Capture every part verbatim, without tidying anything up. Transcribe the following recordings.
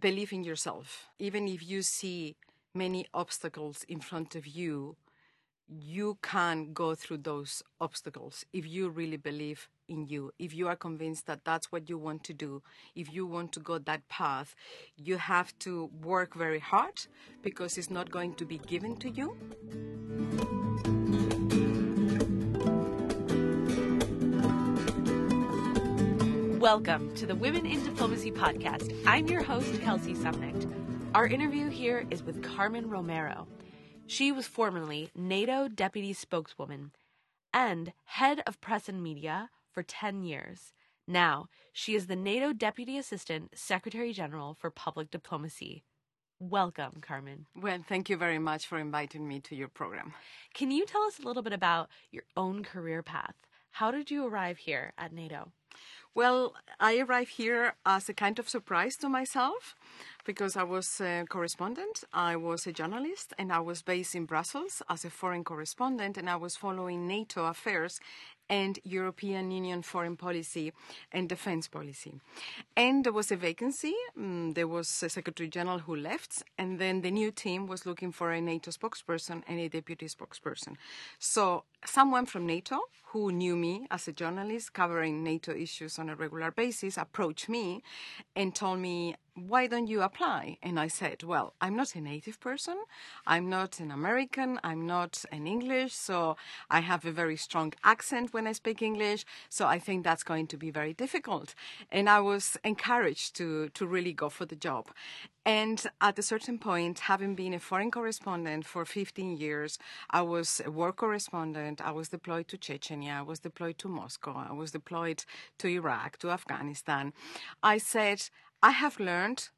believe in yourself. Even if you see many obstacles in front of you, you can go through those obstacles if you really believe in you. If you are convinced that that's what you want to do, if you want to go that path, you have to work very hard because it's not going to be given to you. Welcome to the Women in Diplomacy podcast. I'm your host, Kelsey Sumnick. Our interview here is with Carmen Romero. She was formerly NATO Deputy Spokeswoman and Head of Press and Media for ten years. Now, she is the NATO Deputy Assistant Secretary General for Public Diplomacy. Welcome, Carmen. Well, thank you very much for inviting me to your program. Can you tell us a little bit about your own career path? How did you arrive here at NATO? Well, I arrived here as a kind of surprise to myself because I was a correspondent, I was a journalist, and I was based in Brussels as a foreign correspondent, and I was following NATO affairs and European Union foreign policy and defense policy. And there was a vacancy. There was a Secretary General who left, and then the new team was looking for a NATO spokesperson and a deputy spokesperson. So someone from NATO who knew me as a journalist covering NATO issues on a regular basis approached me and told me, why don't you apply? And I said, well, I'm not a native person. I'm not an American. I'm not an English. So I have a very strong accent when I speak English. So I think that's going to be very difficult. And I was encouraged to, to really go for the job. And at a certain point, having been a foreign correspondent for fifteen years, I was a war correspondent. I was deployed to Chechnya. I was deployed to Moscow. I was deployed to Iraq, to Afghanistan. I said, I have learned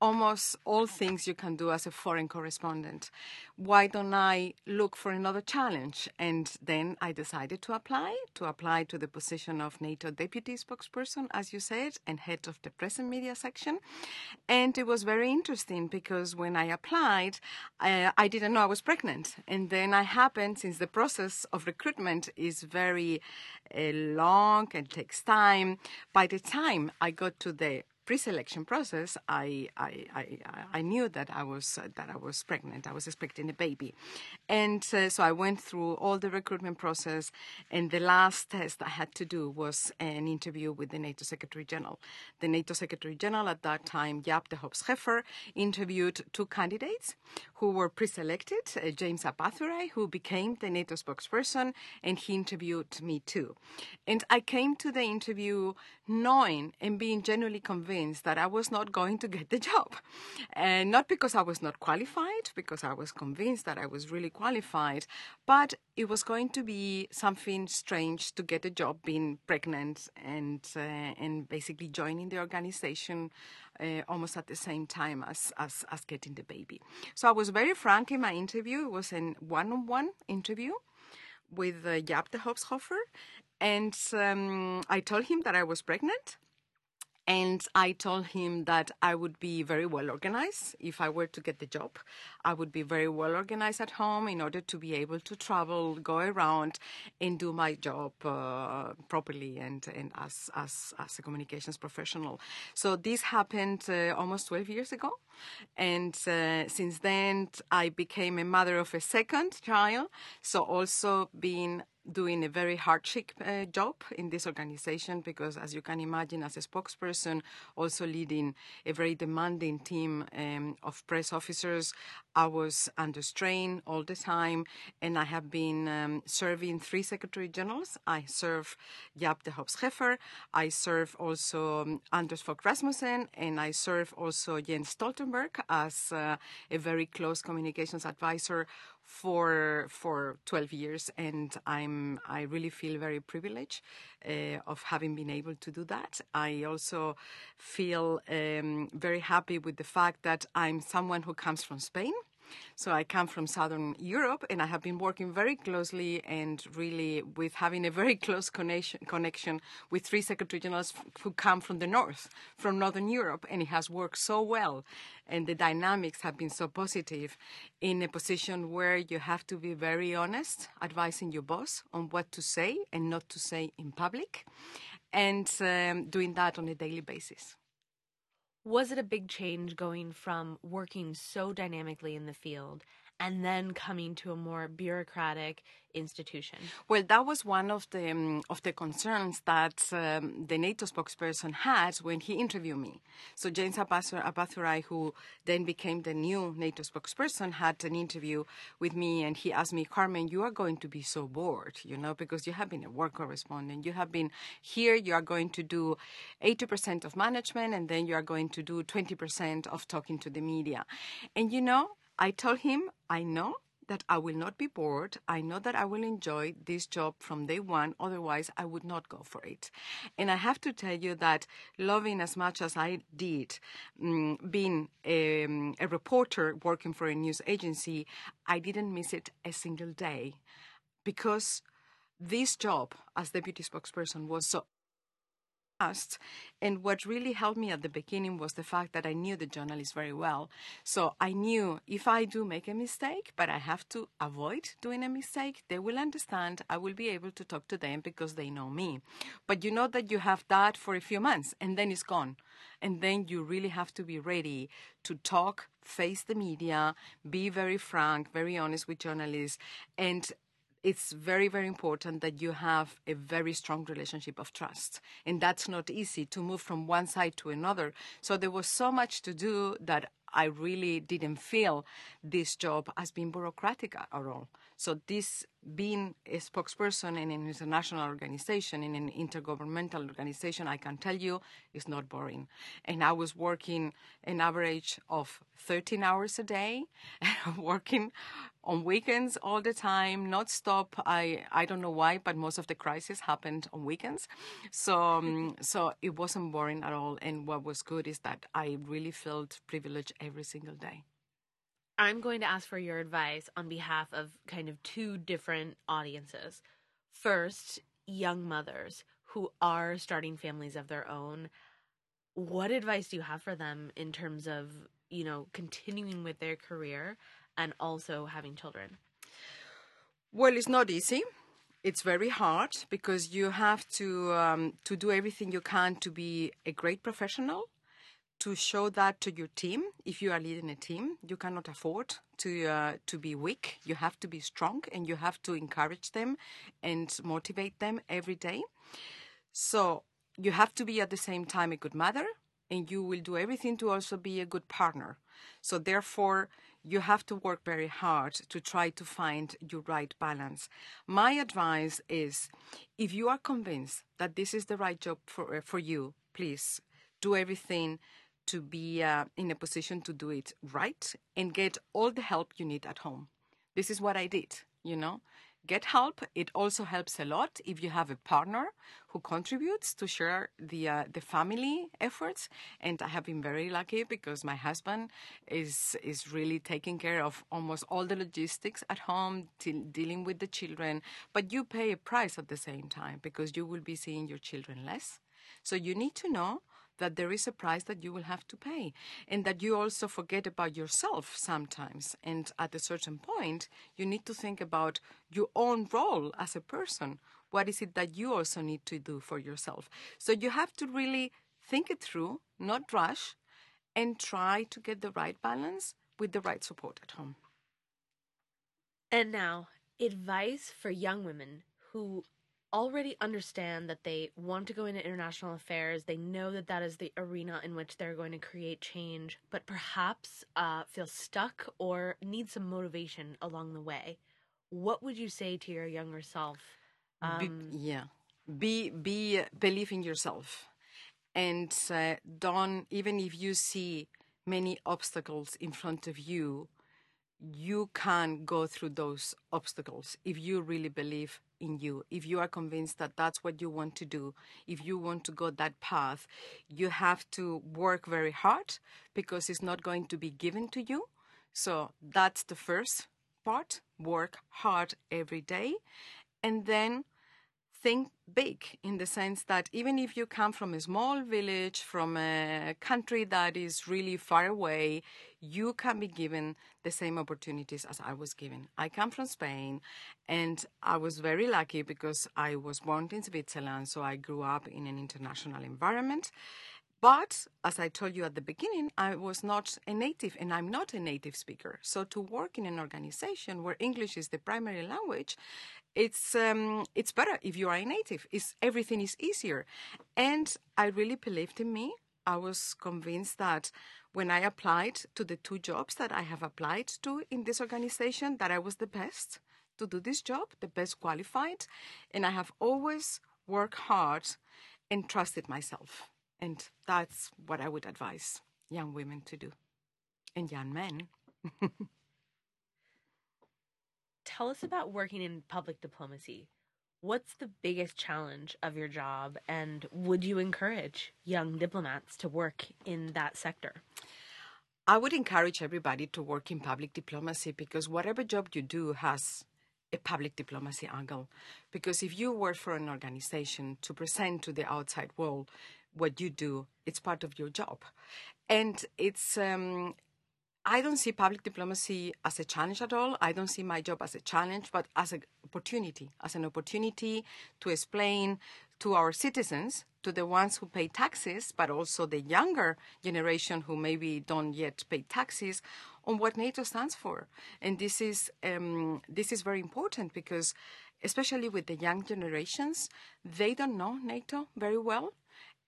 almost all things you can do as a foreign correspondent. Why don't I look for another challenge? And then I decided to apply, to apply to the position of NATO Deputy Spokesperson, as you said, and Head of the Press and Media Section. And it was very interesting because when I applied, I, I didn't know I was pregnant. And then I happened, since the process of recruitment is very uh, long and takes time, by the time I got to the pre-selection process, I, I I I knew that I was that I was pregnant. I was expecting a baby, and uh, so I went through all the recruitment process. And the last test I had to do was an interview with the NATO Secretary General. The NATO Secretary General at that time, Jaap de Hoop Scheffer, interviewed two candidates who were pre-selected. Uh, James Apathurai, who became the NATO spokesperson, and he interviewed me too. And I came to the interview knowing and being genuinely convinced that I was not going to get the job. And not because I was not qualified, because I was convinced that I was really qualified, but it was going to be something strange to get a job being pregnant and, uh, and basically joining the organization Uh, almost at the same time as, as as getting the baby. So I was very frank in my interview. It was a one-on-one interview with uh, Jaap de Hoop Scheffer, and um, I told him that I was pregnant. And I told him that I would be very well organized if I were to get the job. I would be very well organized at home in order to be able to travel, go around, and do my job uh, properly and, and as, as, as a communications professional. So this happened uh, almost twelve years ago. And uh, since then, I became a mother of a second child, so also being doing a very hardship uh, job in this organization because, as you can imagine, as a spokesperson, also leading a very demanding team um, of press officers, I was under strain all the time, and I have been um, serving three Secretary Generals. I serve Jaap de Hoop Scheffer, I serve also um, Anders Fogh Rasmussen, and I serve also Jens Stoltenberg as uh, a very close communications advisor for for twelve years, and I'm I really feel very privileged uh, of having been able to do that. I also feel um, very happy with the fact that I'm someone who comes from Spain. So I come from Southern Europe, and I have been working very closely and really with having a very close connection, connection with three Secretary Generals who come from the North, from Northern Europe, and it has worked so well. And the dynamics have been so positive in a position where you have to be very honest, advising your boss on what to say and not to say in public, and um, doing that on a daily basis. Was it a big change going from working so dynamically in the field and then coming to a more bureaucratic institution? Well, that was one of the um, of the concerns that um, the NATO spokesperson had when he interviewed me. So James Apathurai, who then became the new NATO spokesperson, had an interview with me, and he asked me, Carmen, you are going to be so bored, you know, because you have been a war correspondent. You have been here, you are going to do eighty percent of management, and then you are going to do twenty percent of talking to the media. And, you know, I told him, I know that I will not be bored. I know that I will enjoy this job from day one. Otherwise, I would not go for it. And I have to tell you that loving as much as I did, um, being a, um, a reporter working for a news agency, I didn't miss it a single day, because this job as deputy spokesperson was so and what really helped me at the beginning was the fact that I knew the journalists very well. So I knew if I do make a mistake, but I have to avoid doing a mistake, they will understand. I will be able to talk to them because they know me. But you know that you have that for a few months and then it's gone. And then you really have to be ready to talk, face the media, be very frank, very honest with journalists. And it's very, very important that you have a very strong relationship of trust. And that's not easy to move from one side to another. So there was so much to do that I really didn't feel this job as being bureaucratic at all. So this being a spokesperson in an international organization, in an intergovernmental organization, I can tell you is not boring. And I was working an average of thirteen hours a day, working on weekends all the time, not stop. I, I don't know why, but most of the crisis happened on weekends. So, um, so it wasn't boring at all. And what was good is that I really felt privileged every single day. I'm going to ask for your advice on behalf of kind of two different audiences. First, young mothers who are starting families of their own. What advice do you have for them in terms of, you know, continuing with their career and also having children? Well, it's not easy. It's very hard because you have to um, to do everything you can to be a great professional, to show that to your team. If you are leading a team, you cannot afford to uh, to be weak. You have to be strong, and you have to encourage them and motivate them every day. So you have to be at the same time a good mother, and you will do everything to also be a good partner. So therefore, you have to work very hard to try to find your right balance. My advice is, if you are convinced that this is the right job for, uh, for you, please do everything to be uh, in a position to do it right and get all the help you need at home. This is what I did, you know. Get help. It also helps a lot if you have a partner who contributes to share the uh, the family efforts. And I have been very lucky because my husband is is really taking care of almost all the logistics at home, till dealing with the children. But you pay a price at the same time because you will be seeing your children less. So you need to know that there is a price that you will have to pay, and that you also forget about yourself sometimes. And at a certain point, you need to think about your own role as a person. What is it that you also need to do for yourself? So you have to really think it through, not rush, and try to get the right balance with the right support at home. And now, advice for young women who already understand that they want to go into international affairs. They know that that is the arena in which they're going to create change, but perhaps uh, feel stuck or need some motivation along the way. What would you say to your younger self? Um, be, yeah, be be uh, believe in yourself, and uh, don't, even if you see many obstacles in front of you, you can go through those obstacles if you really believe in you, if you are convinced that that's what you want to do, if you want to go that path. You have to work very hard because it's not going to be given to you. So that's the first part, work hard every day. And then think big, in the sense that even if you come from a small village, from a country that is really far away, you can be given the same opportunities as I was given. I come from Spain, and I was very lucky because I was born in Switzerland, so I grew up in an international environment. But, as I told you at the beginning, I was not a native, and I'm not a native speaker. So to work in an organization where English is the primary language, it's um, it's better if you are a native. It's, everything is easier. And I really believed in me. I was convinced that when I applied to the two jobs that I have applied to in this organization, that I was the best to do this job, the best qualified. And I have always worked hard and trusted myself. And that's what I would advise young women to do, and young men. Tell us about working in public diplomacy. What's the biggest challenge of your job, and would you encourage young diplomats to work in that sector? I would encourage everybody to work in public diplomacy, because whatever job you do has a public diplomacy angle. Because if you work for an organization to present to the outside world what you do, it's part of your job. And it's, um, I don't see public diplomacy as a challenge at all. I don't see my job as a challenge, but as an opportunity, as an opportunity to explain to our citizens, to the ones who pay taxes, but also the younger generation who maybe don't yet pay taxes, on what NATO stands for. And this is, um, this is very important, because especially with the young generations, they don't know NATO very well.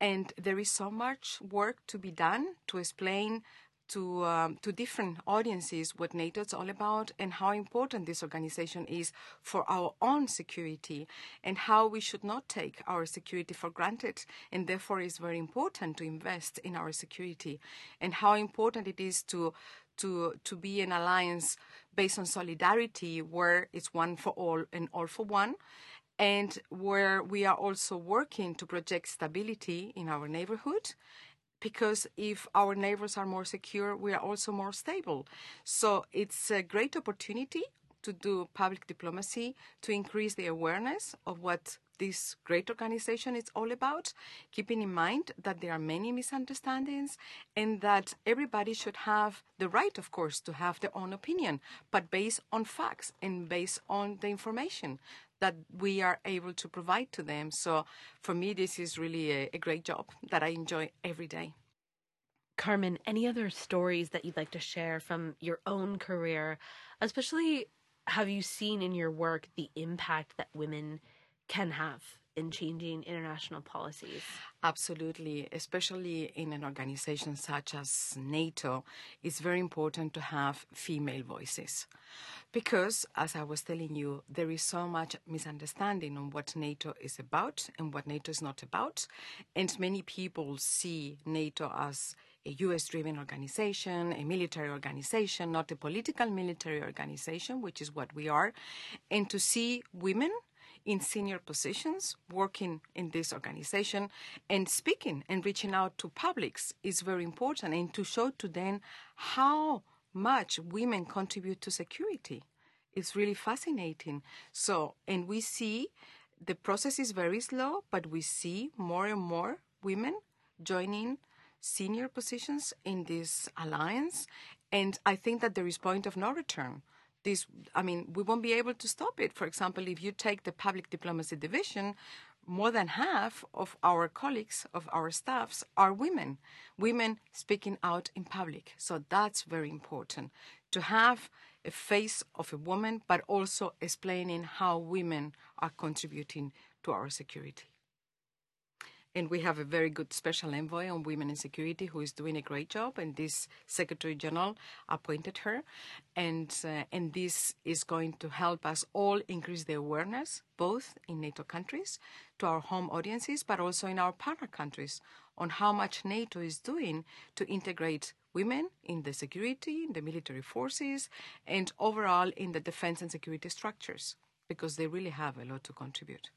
And there is so much work to be done to explain to um, to different audiences what NATO is all about, and how important this organization is for our own security, and how we should not take our security for granted. And therefore, it's very important to invest in our security, and how important it is to to to be an alliance based on solidarity, where it's one for all and all for one. And where we are also working to project stability in our neighborhood, because if our neighbors are more secure, we are also more stable. So it's a great opportunity to do public diplomacy, to increase the awareness of what this great organization is all about, keeping in mind that there are many misunderstandings, and that everybody should have the right, of course, to have their own opinion, but based on facts and based on the information that we are able to provide to them. So for me, this is really a, a great job that I enjoy every day. Carmen, any other stories that you'd like to share from your own career? Especially, have you seen in your work the impact that women can have in changing international policies? Absolutely. Especially in an organization such as NATO, it's very important to have female voices. Because, as I was telling you, there is so much misunderstanding on what NATO is about and what NATO is not about. And many people see NATO as a U S-driven organization, a military organization, not a political military organization, which is what we are. And to see women in senior positions working in this organization and speaking and reaching out to publics is very important, and to show to them how much women contribute to security. It's really fascinating. So, and we see the process is very slow, but we see more and more women joining senior positions in this alliance. And I think that there is point of no return. This, I mean, we won't be able to stop it. For example, if you take the public diplomacy division, more than half of our colleagues, of our staffs, are women, women speaking out in public. So that's very important, to have a face of a woman, but also explaining how women are contributing to our security. And we have a very good special envoy on women in security who is doing a great job. And this Secretary General appointed her. And, uh, and this is going to help us all increase the awareness, both in NATO countries, to our home audiences, but also in our partner countries, on how much NATO is doing to integrate women in the security, in the military forces, and overall in the defense and security structures, because they really have a lot to contribute.